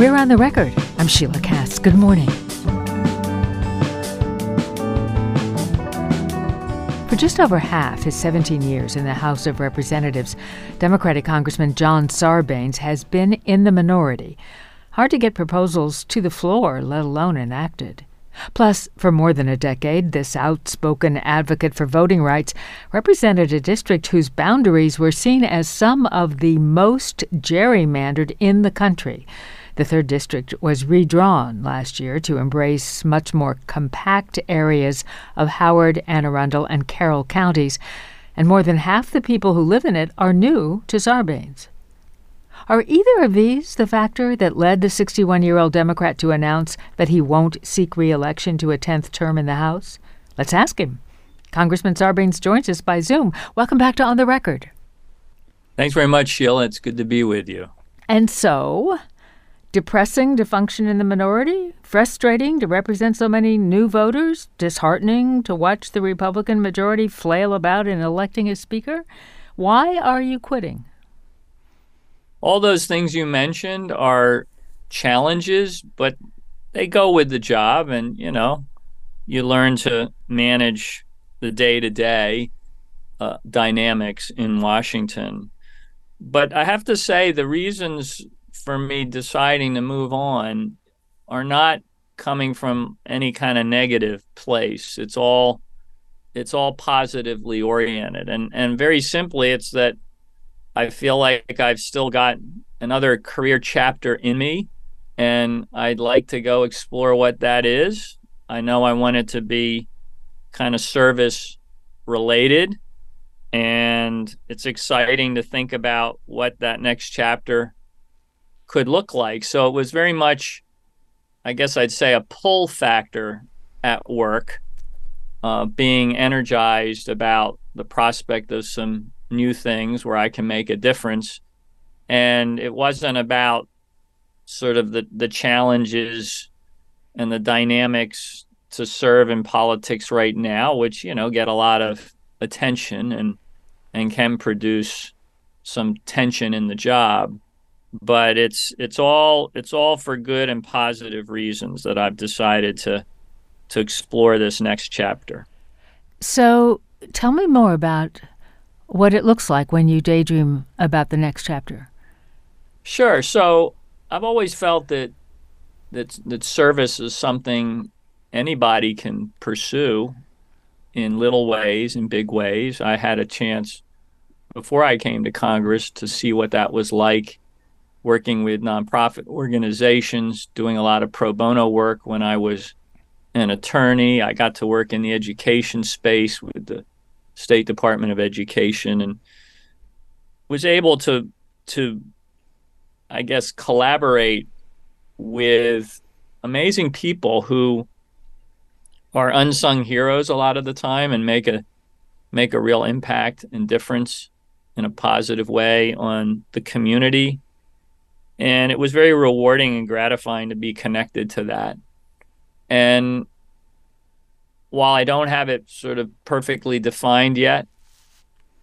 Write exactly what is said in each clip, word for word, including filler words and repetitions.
We're on the record. I'm Sheila Kast. Good morning. For just over half his seventeen years in the House of Representatives, Democratic Congressman John Sarbanes has been in the minority. Hard to get proposals to the floor, let alone enacted. Plus, for more than a decade, this outspoken advocate for voting rights represented a district whose boundaries were seen as some of the most gerrymandered in the country. The third District was redrawn last year to embrace much more compact areas of Howard, Anne Arundel, and Carroll counties, and more than half the people who live in it are new to Sarbanes. Are either of these the factor that led the sixty-one-year-old Democrat to announce that he won't seek re-election to a tenth term in the House? Let's ask him. Congressman Sarbanes joins us by Zoom. Welcome back to On the Record. Thanks very much, Sheila. It's good to be with you. And so, depressing to function in the minority, frustrating to represent so many new voters, disheartening to watch the Republican majority flail about in electing a speaker. Why are you quitting? All those things you mentioned are challenges, but they go with the job. And, you know, you learn to manage the day-to-day uh, dynamics in Washington. But I have to say the reasons for me deciding to move on are not coming from any kind of negative place. It's all it's all positively oriented. And, and very simply, it's that I feel like I've still got another career chapter in me, and I'd like to go explore what that is. I know I want it to be kind of service related, and it's exciting to think about what that next chapter could look like. So it was very much, I guess I'd say, a pull factor at work, uh, being energized about the prospect of some new things where I can make a difference. And it wasn't about sort of the, the challenges and the dynamics to serve in politics right now, which, you know, get a lot of attention and and can produce some tension in the job. But it's it's all it's all for good and positive reasons that I've decided to to explore this next chapter. So tell me more about what it looks like when you daydream about the next chapter. Sure. So I've always felt that that, that service is something anybody can pursue in little ways, in big ways. I had a chance before I came to Congress to see what that was like, working with nonprofit organizations, doing a lot of pro bono work when I was an attorney. I got to work in the education space with the State Department of Education, and was able to, to I guess, collaborate with amazing people who are unsung heroes a lot of the time and make a make a real impact and difference in a positive way on the community. And it was very rewarding and gratifying to be connected to that. And while I don't have it sort of perfectly defined yet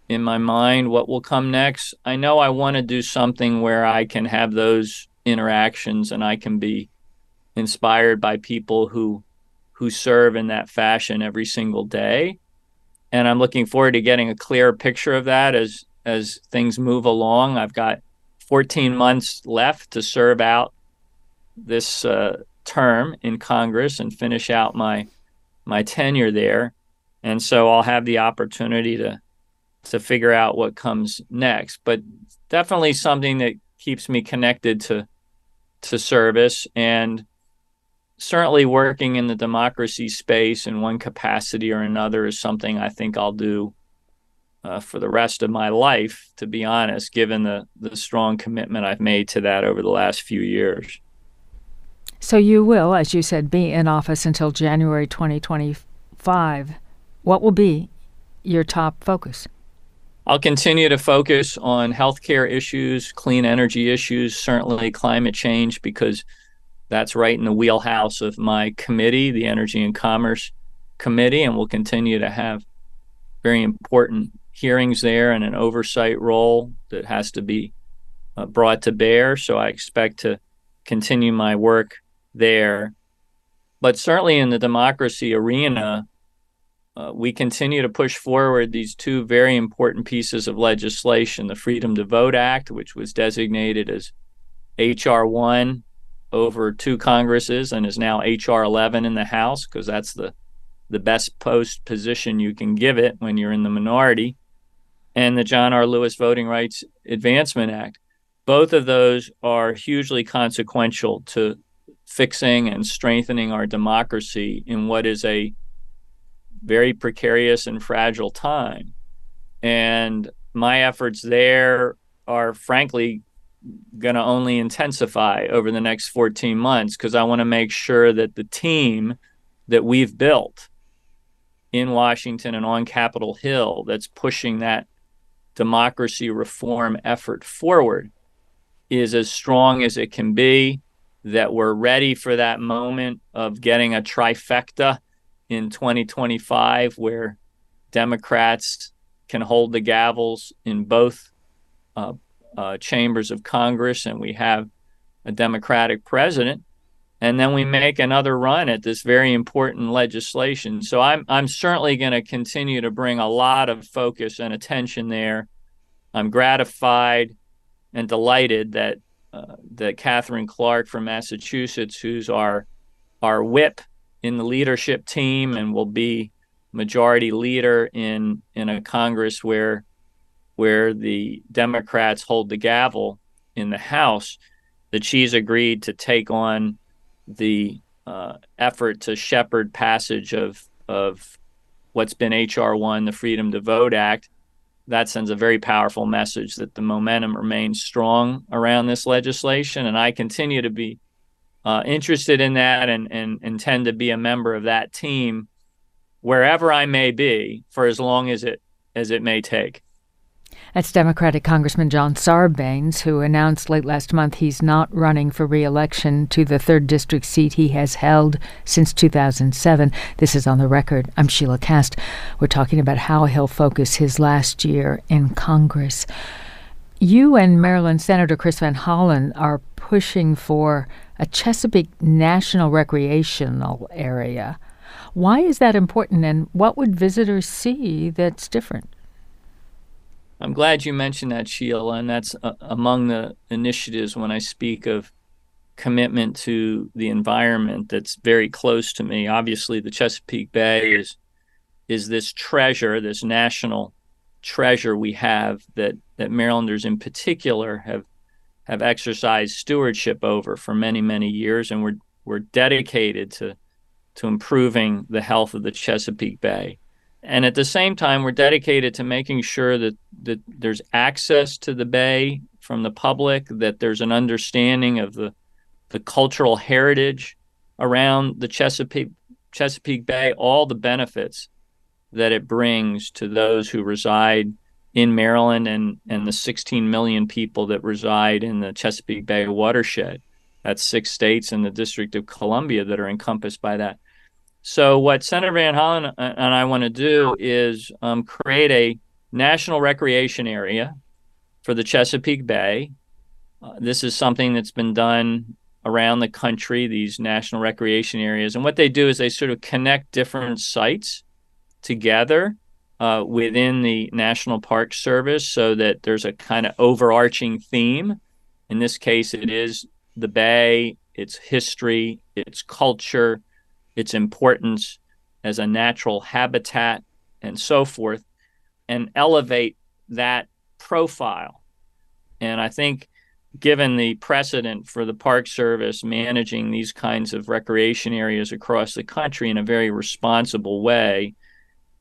in my mind what will come next, I know I want to do something where I can have those interactions and I can be inspired by people who who serve in that fashion every single day. And I'm looking forward to getting a clearer picture of that as as things move along. I've got fourteen months left to serve out this uh, term in Congress and finish out my my tenure there. And so I'll have the opportunity to to figure out what comes next. But definitely something that keeps me connected to to service, and certainly working in the democracy space in one capacity or another is something I think I'll do uh, for the rest of my life, to be honest, given the, the strong commitment I've made to that over the last few years. So you will, as you said, be in office until January twenty twenty-five. What will be your top focus? I'll continue to focus on healthcare issues, clean energy issues, certainly climate change, because that's right in the wheelhouse of my committee, the Energy and Commerce Committee, and we'll continue to have very important hearings there and an oversight role that has to be uh, brought to bear. So I expect to continue my work there. But certainly in the democracy arena, uh, we continue to push forward these two very important pieces of legislation, the Freedom to Vote Act, which was designated as H R one over two Congresses and is now H R eleven in the House, because that's the, the best post position you can give it when you're in the minority, and the John R. Lewis Voting Rights Advancement Act. Both of those are hugely consequential to fixing and strengthening our democracy in what is a very precarious and fragile time. And my efforts there are frankly going to only intensify over the next fourteen months, because I want to make sure that the team that we've built in Washington and on Capitol Hill that's pushing that democracy reform effort forward is as strong as it can be, that we're ready for that moment of getting a trifecta in twenty twenty-five where Democrats can hold the gavels in both uh, uh, chambers of Congress and we have a Democratic president, and then we make another run at this very important legislation. So I'm, I'm certainly going to continue to bring a lot of focus and attention there. I'm gratified and delighted that Uh, that Catherine Clark from Massachusetts, who's our our whip in the leadership team and will be majority leader in in a Congress where where the Democrats hold the gavel in the House, that she's agreed to take on the uh, effort to shepherd passage of of what's been H R one, the Freedom to Vote Act. That sends a very powerful message that the momentum remains strong around this legislation. And I continue to be uh, interested in that and, and intend to be a member of that team wherever I may be for as long as it as it may take. That's Democratic Congressman John Sarbanes, who announced late last month he's not running for re-election to the third district seat he has held since two thousand seven. This is On the Record. I'm Sheila Kast. We're talking about how he'll focus his last year in Congress. You and Maryland Senator Chris Van Hollen are pushing for a Chesapeake National Recreational Area. Why is that important, and what would visitors see that's different? I'm glad you mentioned that, Sheila, and that's uh, among the initiatives when I speak of commitment to the environment that's very close to me. Obviously, the Chesapeake Bay is is this treasure, this national treasure we have that, that Marylanders in particular have have exercised stewardship over for many, many years, and we're we're dedicated to to improving the health of the Chesapeake Bay. And at the same time, we're dedicated to making sure that, that there's access to the bay from the public, that there's an understanding of the the cultural heritage around the Chesapeake, Chesapeake Bay, all the benefits that it brings to those who reside in Maryland and, and the sixteen million people that reside in the Chesapeake Bay watershed. That's six states and the District of Columbia that are encompassed by that. So what Senator Van Hollen and I want to do is um, create a national recreation area for the Chesapeake Bay. Uh, this is something that's been done around the country, these national recreation areas. And what they do is they sort of connect different sites together uh, within the National Park Service so that there's a kind of overarching theme. In this case, it is the bay, its history, its culture, its importance as a natural habitat, and so forth, and elevate that profile. And I think given the precedent for the Park Service managing these kinds of recreation areas across the country in a very responsible way,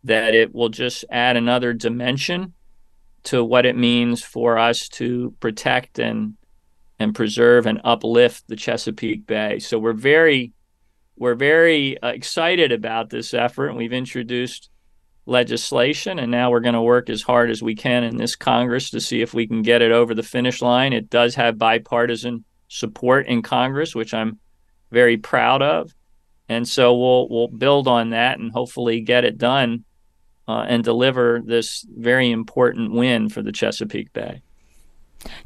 that it will just add another dimension to what it means for us to protect and, and preserve and uplift the Chesapeake Bay. So we're very We're very excited about this effort, and we've introduced legislation, and now we're going to work as hard as we can in this Congress to see if we can get it over the finish line. It does have bipartisan support in Congress, which I'm very proud of, and so we'll we'll build on that and hopefully get it done uh, and deliver this very important win for the Chesapeake Bay.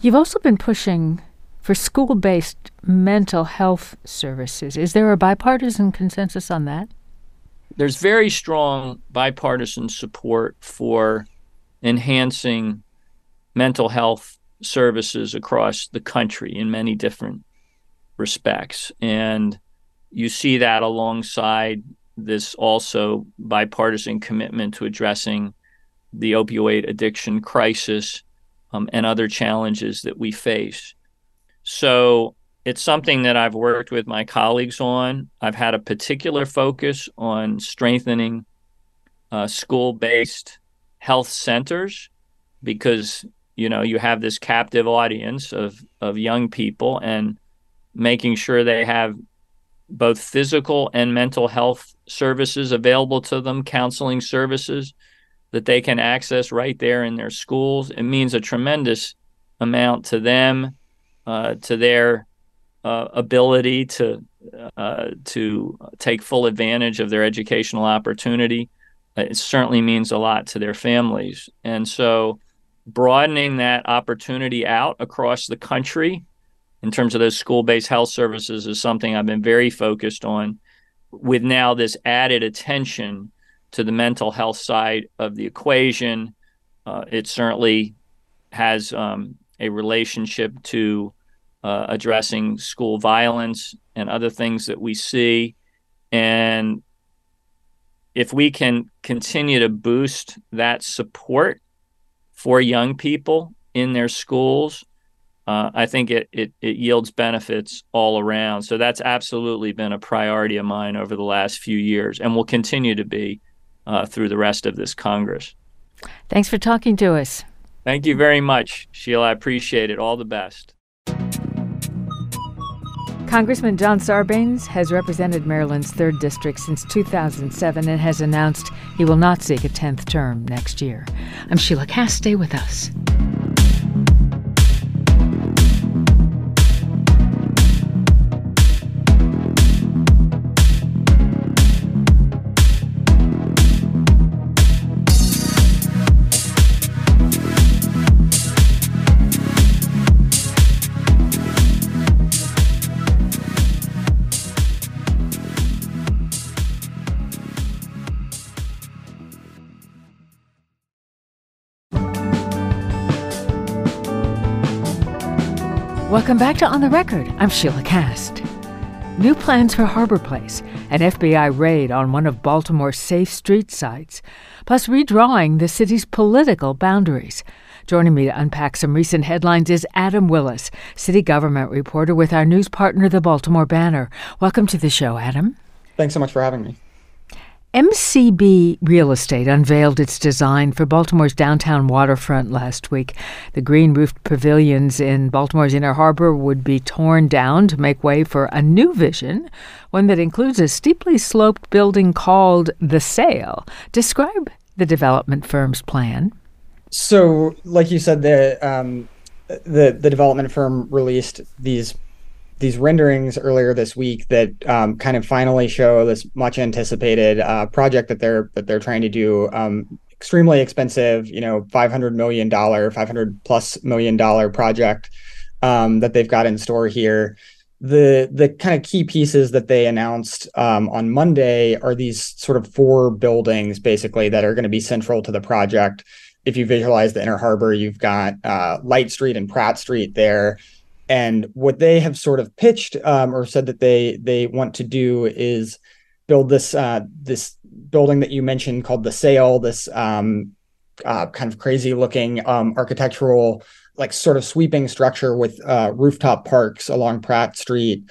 You've also been pushing for school-based mental health services. Is there a bipartisan consensus on that? There's very strong bipartisan support for enhancing mental health services across the country in many different respects. And you see that alongside this also bipartisan commitment to addressing the opioid addiction crisis um, and other challenges that we face. So it's something that I've worked with my colleagues on. I've had a particular focus on strengthening uh, school-based health centers because, you know, you have this captive audience of, of young people, and making sure they have both physical and mental health services available to them, counseling services that they can access right there in their schools. It means a tremendous amount to them, uh, to their uh, ability to uh, to take full advantage of their educational opportunity. It certainly means a lot to their families. And so broadening that opportunity out across the country in terms of those school-based health services is something I've been very focused on, with now this added attention to the mental health side of the equation. Uh, it certainly has um, a relationship to uh, addressing school violence and other things that we see. And if we can continue to boost that support for young people in their schools, uh, I think it, it, it yields benefits all around. So that's absolutely been a priority of mine over the last few years and will continue to be Uh, through the rest of this Congress. Thanks for talking to us. Thank you very much, Sheila. I appreciate it. All the best. Congressman John Sarbanes has represented Maryland's third District since two thousand seven and has announced he will not seek a tenth term next year. I'm Sheila Kast. Stay with us. Welcome back to On the Record. I'm Sheila Kast. New plans for Harbor Place, an F B I raid on one of Baltimore's safe street sites, plus redrawing the city's political boundaries. Joining me to unpack some recent headlines is Adam Willis, city government reporter with our news partner, The Baltimore Banner. Welcome to the show, Adam. Thanks so much for having me. M C B Real Estate unveiled its design for Baltimore's downtown waterfront last week. The green-roofed pavilions in Baltimore's Inner Harbor would be torn down to make way for a new vision, one that includes a steeply sloped building called The Sail. Describe the development firm's plan. So, like you said, the um, the, the development firm released these these renderings earlier this week that um, kind of finally show this much anticipated uh, project that they're that they're trying to do. Um, extremely expensive, you know, five hundred million dollars, five hundred plus million dollar project um, that they've got in store here. The the kind of key pieces that they announced um, on Monday are these sort of four buildings, basically, that are going to be central to the project. If you visualize the Inner Harbor, you've got uh, Light Street and Pratt Street there. And what they have sort of pitched um, or said that they they want to do is build this uh, this building that you mentioned called The Sail, this um, uh, kind of crazy looking um, architectural, like sort of sweeping structure with uh, rooftop parks along Pratt Street,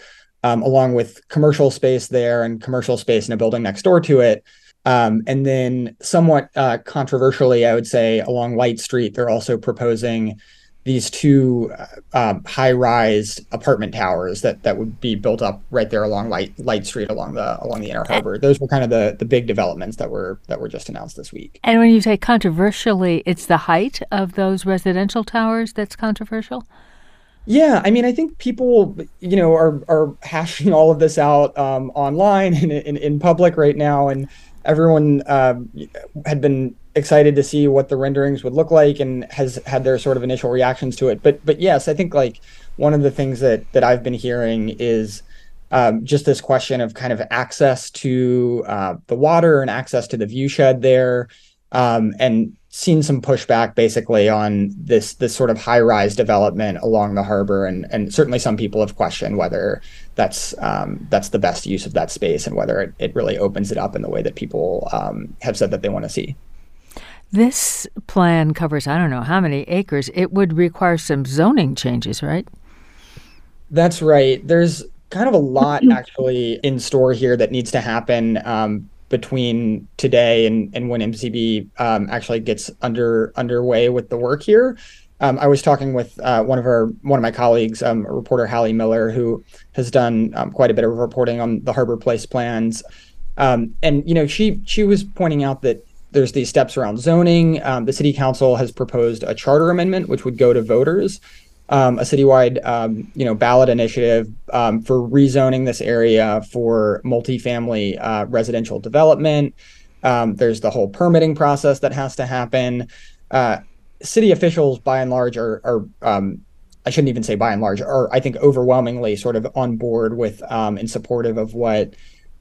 um, along with commercial space there and commercial space in a building next door to it. Um, and then somewhat uh, controversially, I would say, along Light Street, they're also proposing these two uh, high-rise apartment towers that, that would be built up right there along Light Light Street, along the along the Inner Harbor. Those were kind of the, the big developments that were that were just announced this week. And when you say controversially, it's the height of those residential towers that's controversial? Yeah, I mean, I think people, you know, are are hashing all of this out um, online and in, in public right now, and everyone uh, had been excited to see what the renderings would look like and has had their sort of initial reactions to it. But but yes, I think like one of the things that that I've been hearing is um, just this question of kind of access to uh, the water and access to the viewshed there, um, and seen some pushback basically on this this sort of high-rise development along the harbor, and and certainly some people have questioned whether that's um, that's the best use of that space and whether it, it really opens it up in the way that people um, have said that they want to see. This plan covers, I don't know how many acres. It would require some zoning changes, right? That's right. There's kind of a lot actually in store here that needs to happen um, between today and, and when M C B um, actually gets under underway with the work here. Um, I was talking with uh, one of our one of my colleagues, um, a reporter, Hallie Miller, who has done um, quite a bit of reporting on the Harbor Place plans, um, and you know she she was pointing out that there's these steps around zoning. Um, the city council has proposed a charter amendment, which would go to voters, um, a citywide, um, you know, ballot initiative um, for rezoning this area for multifamily uh, residential development. Um, there's the whole permitting process that has to happen. Uh, city officials, by and large, are, are um, I shouldn't even say by and large, are I think overwhelmingly sort of on board with um, and supportive of what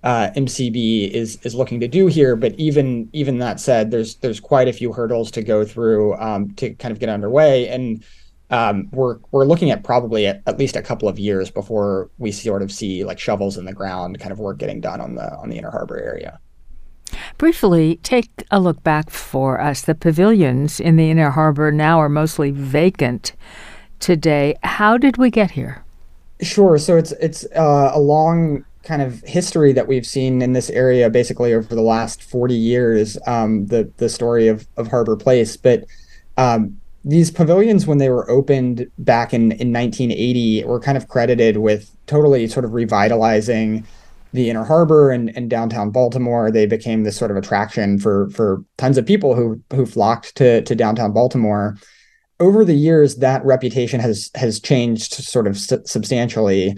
Uh, M C B is is looking to do here, but even even that said, there's there's quite a few hurdles to go through um, to kind of get underway, and um, we're we're looking at probably at, at least a couple of years before we sort of see like shovels in the ground kind of work getting done on the on the Inner Harbor area. Briefly, take a look back for us. The pavilions in the Inner Harbor now are mostly vacant today. How did we get here? Sure. So it's it's uh, a long kind of history that we've seen in this area basically over the last forty years, um, the the story of, of Harbor Place. But um, these pavilions, when they were opened back in, in nineteen eighty, were kind of credited with totally sort of revitalizing the Inner Harbor and, and downtown Baltimore. They became this sort of attraction for for tons of people who who flocked to to downtown Baltimore. Over the years, that reputation has has changed sort of su- substantially.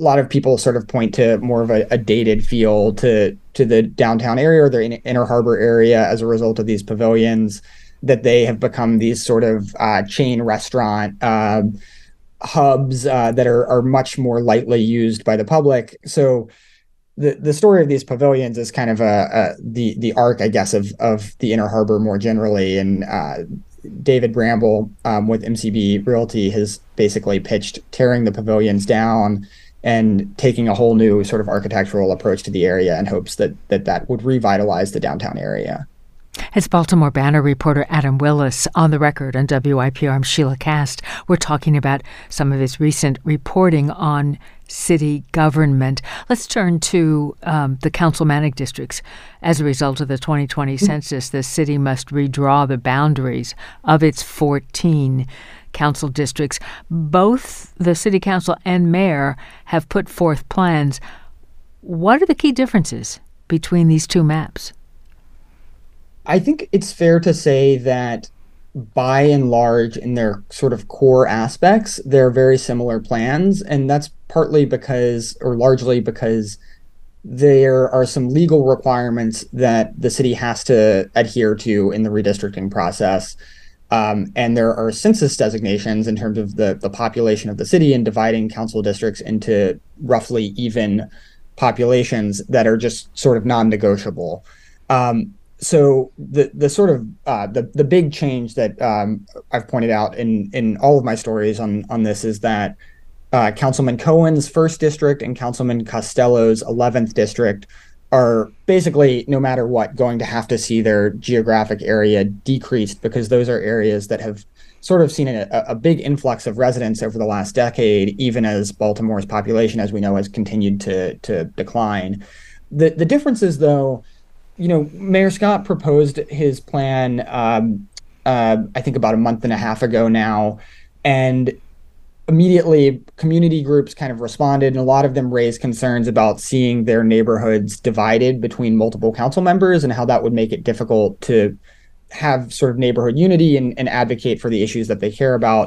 A lot of people sort of point to more of a, a dated feel to to the downtown area or the Inner Harbor area as a result of these pavilions, that they have become these sort of uh, chain restaurant uh, hubs uh, that are, are much more lightly used by the public. So the the story of these pavilions is kind of a, a the the arc, I guess, of of the Inner Harbor more generally. And uh, David Bramble um, with M C B Realty has basically pitched tearing the pavilions down and taking a whole new sort of architectural approach to the area in hopes that that, that would revitalize the downtown area. It's Baltimore Banner reporter Adam Willis on the record on W Y P R. I'm Sheila Kast. We're talking about some of his recent reporting on city government. Let's turn to um, the councilmanic districts. As a result of the twenty twenty mm-hmm. census, the city must redraw the boundaries of its fourteen council districts. Both the city council and mayor have put forth plans. What are the key differences between these two maps? I think it's fair to say that by and large, in their sort of core aspects, they're very similar plans. And that's partly because, or largely because, there are some legal requirements that the city has to adhere to in the redistricting process. Um, and there are census designations in terms of the, the population of the city and dividing council districts into roughly even populations that are just sort of non-negotiable. Um, so the the sort of uh, the the big change that um, I've pointed out in in all of my stories on on this is that uh, Councilman Cohen's first district and Councilman Costello's eleventh district are basically, no matter what, going to have to see their geographic area decreased, because those are areas that have sort of seen a, a big influx of residents over the last decade, even as Baltimore's population, as we know, has continued to to decline. The the difference is, though, you know, Mayor Scott proposed his plan, um, uh, I think about a month and a half ago now, and immediately community groups kind of responded, and a lot of them raised concerns about seeing their neighborhoods divided between multiple council members and how that would make it difficult to have sort of neighborhood unity and, and advocate for the issues that they care about.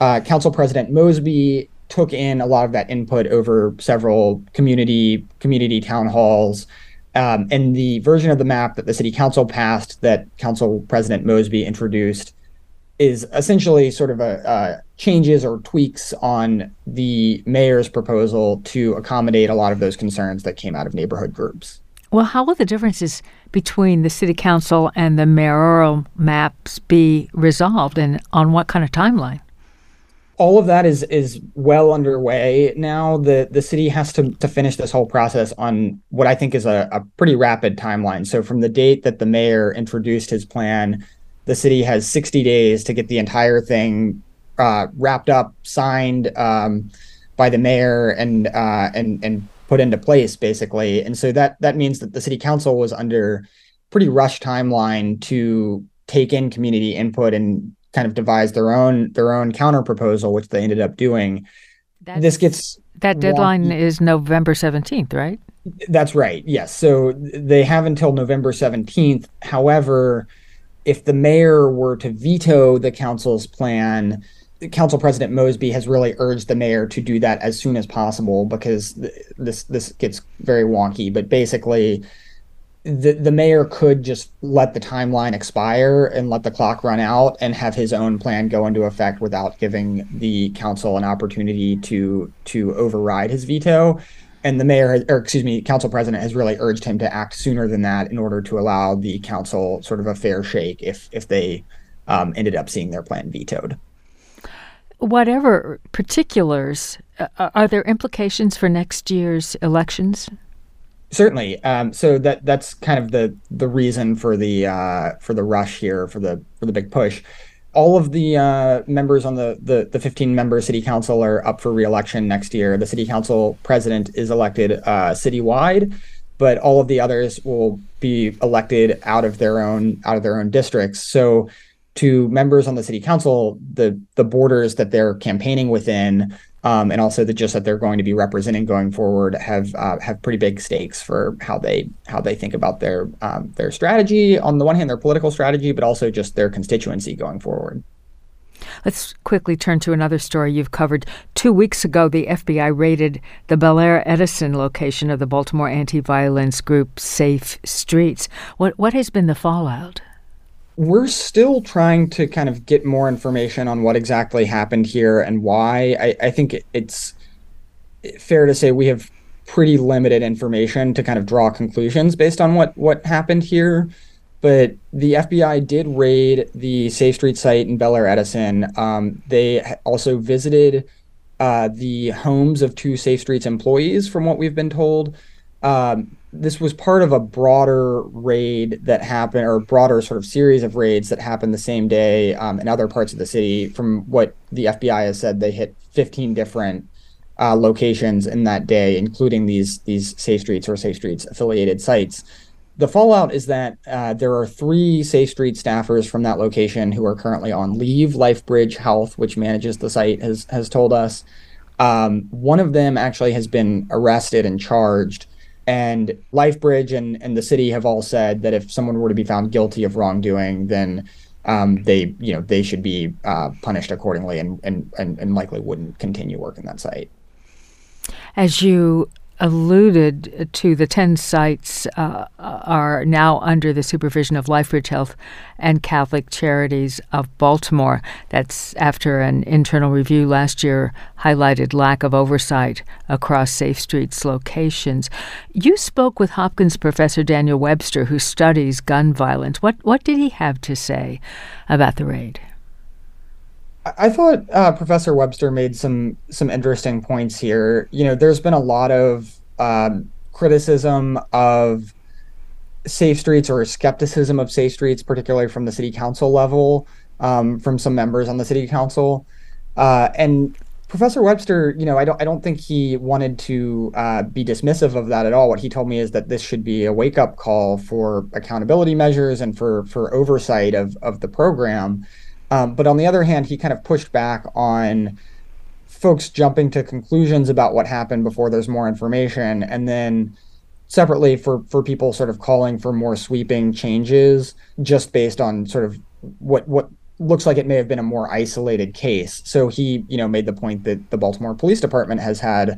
Uh, Council President Mosby took in a lot of that input over several community community town halls. Um, and the version of the map that the city council passed, that Council President Mosby introduced, is essentially sort of a uh, changes or tweaks on the mayor's proposal to accommodate a lot of those concerns that came out of neighborhood groups. Well, how will the differences between the city council and the mayoral maps be resolved, and on what kind of timeline? All of that is is well underway now. The the city has to, to finish this whole process on what I think is a, a pretty rapid timeline. So from the date that the mayor introduced his plan, the city has sixty days to get the entire thing uh, wrapped up, signed um, by the mayor, and uh, and and put into place, basically. And so that that means that the city council was under pretty rushed timeline to take in community input and kind of devise their own their own counter proposal, which they ended up doing. That's, this gets that wonky. Deadline is November seventeenth, right? That's right. Yes. So they have until November seventeenth. However, if the mayor were to veto the council's plan, Council President Mosby has really urged the mayor to do that as soon as possible, because th- this this gets very wonky. But basically, The, the mayor could just let the timeline expire and let the clock run out and have his own plan go into effect without giving the council an opportunity to to override his veto. And the mayor, or excuse me, council president has really urged him to act sooner than that in order to allow the council sort of a fair shake if, if they um, ended up seeing their plan vetoed. Whatever particulars, uh, are there implications for next year's elections? Certainly. Um, so that that's kind of the the reason for the uh, for the rush here, for the for the big push. All of the uh, members on the the, the fifteen member city council are up for re-election next year. The city council president is elected uh, citywide, but all of the others will be elected out of their own out of their own districts. So to members on the city council, the the borders that they're campaigning within, Um, and also that just that they're going to be representing going forward, have uh, have pretty big stakes for how they how they think about their um, their strategy. On the one hand, their political strategy, but also just their constituency going forward. Let's quickly turn to another story you've covered. Two weeks ago, the F B I raided the Belair-Edison location of the Baltimore anti-violence group Safe Streets. What what has been the fallout? We're still trying to kind of get more information on what exactly happened here and why. I, I think it's fair to say we have pretty limited information to kind of draw conclusions based on what, what happened here. But the F B I did raid the Safe Street site in Belair-Edison. Um, they also visited uh, the homes of two Safe Streets employees, from what we've been told. Um, This was part of a broader raid that happened, or broader sort of series of raids that happened the same day um, in other parts of the city. From what the F B I has said, they hit fifteen different uh, locations in that day, including these these Safe Streets or Safe Streets affiliated sites. The fallout is that uh, there are three Safe Street staffers from that location who are currently on leave. LifeBridge Health, which manages the site, has has told us. Um, one of them actually has been arrested and charged. And LifeBridge and, and the city have all said that if someone were to be found guilty of wrongdoing, then um, they you know they should be uh, punished accordingly and, and, and, and likely wouldn't continue working that site. As you alluded to, the ten sites uh, are now under the supervision of LifeBridge Health and Catholic Charities of Baltimore. That's after an internal review last year highlighted lack of oversight across Safe Streets locations. You spoke with Hopkins professor Daniel Webster, who studies gun violence. What, what did he have to say about the raid? I thought uh, Professor Webster made some some interesting points here. You know, there's been a lot of um, criticism of Safe Streets, or skepticism of Safe Streets, particularly from the city council level, um, from some members on the city council. Uh, and Professor Webster, you know, I don't I don't think he wanted to uh, be dismissive of that at all. What he told me is that this should be a wake-up call for accountability measures and for for oversight of of the program. Um, but on the other hand, he kind of pushed back on folks jumping to conclusions about what happened before there's more information. And then separately for, for people sort of calling for more sweeping changes just based on sort of what what looks like it may have been a more isolated case. So he, you know, made the point that the Baltimore Police Department has had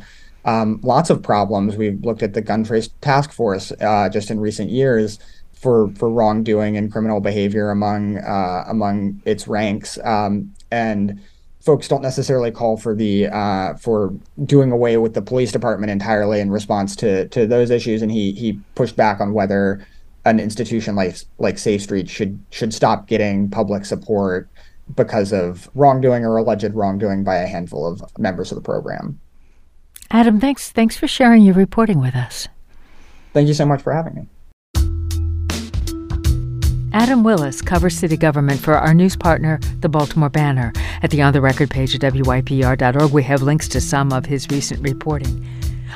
um, lots of problems. We've looked at the Gun Trace Task Force uh, just in recent years for for wrongdoing and criminal behavior among uh, among its ranks, um, and folks don't necessarily call for the uh, for doing away with the police department entirely in response to to those issues. And he he pushed back on whether an institution like like Safe Streets should should stop getting public support because of wrongdoing or alleged wrongdoing by a handful of members of the program. Adam, thanks thanks for sharing your reporting with us. Thank you so much for having me. Adam Willis covers city government for our news partner, The Baltimore Banner. At the On the Record page at W Y P R dot org, we have links to some of his recent reporting.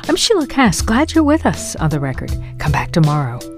I'm Sheila Kast. Glad you're with us on The Record. Come back tomorrow.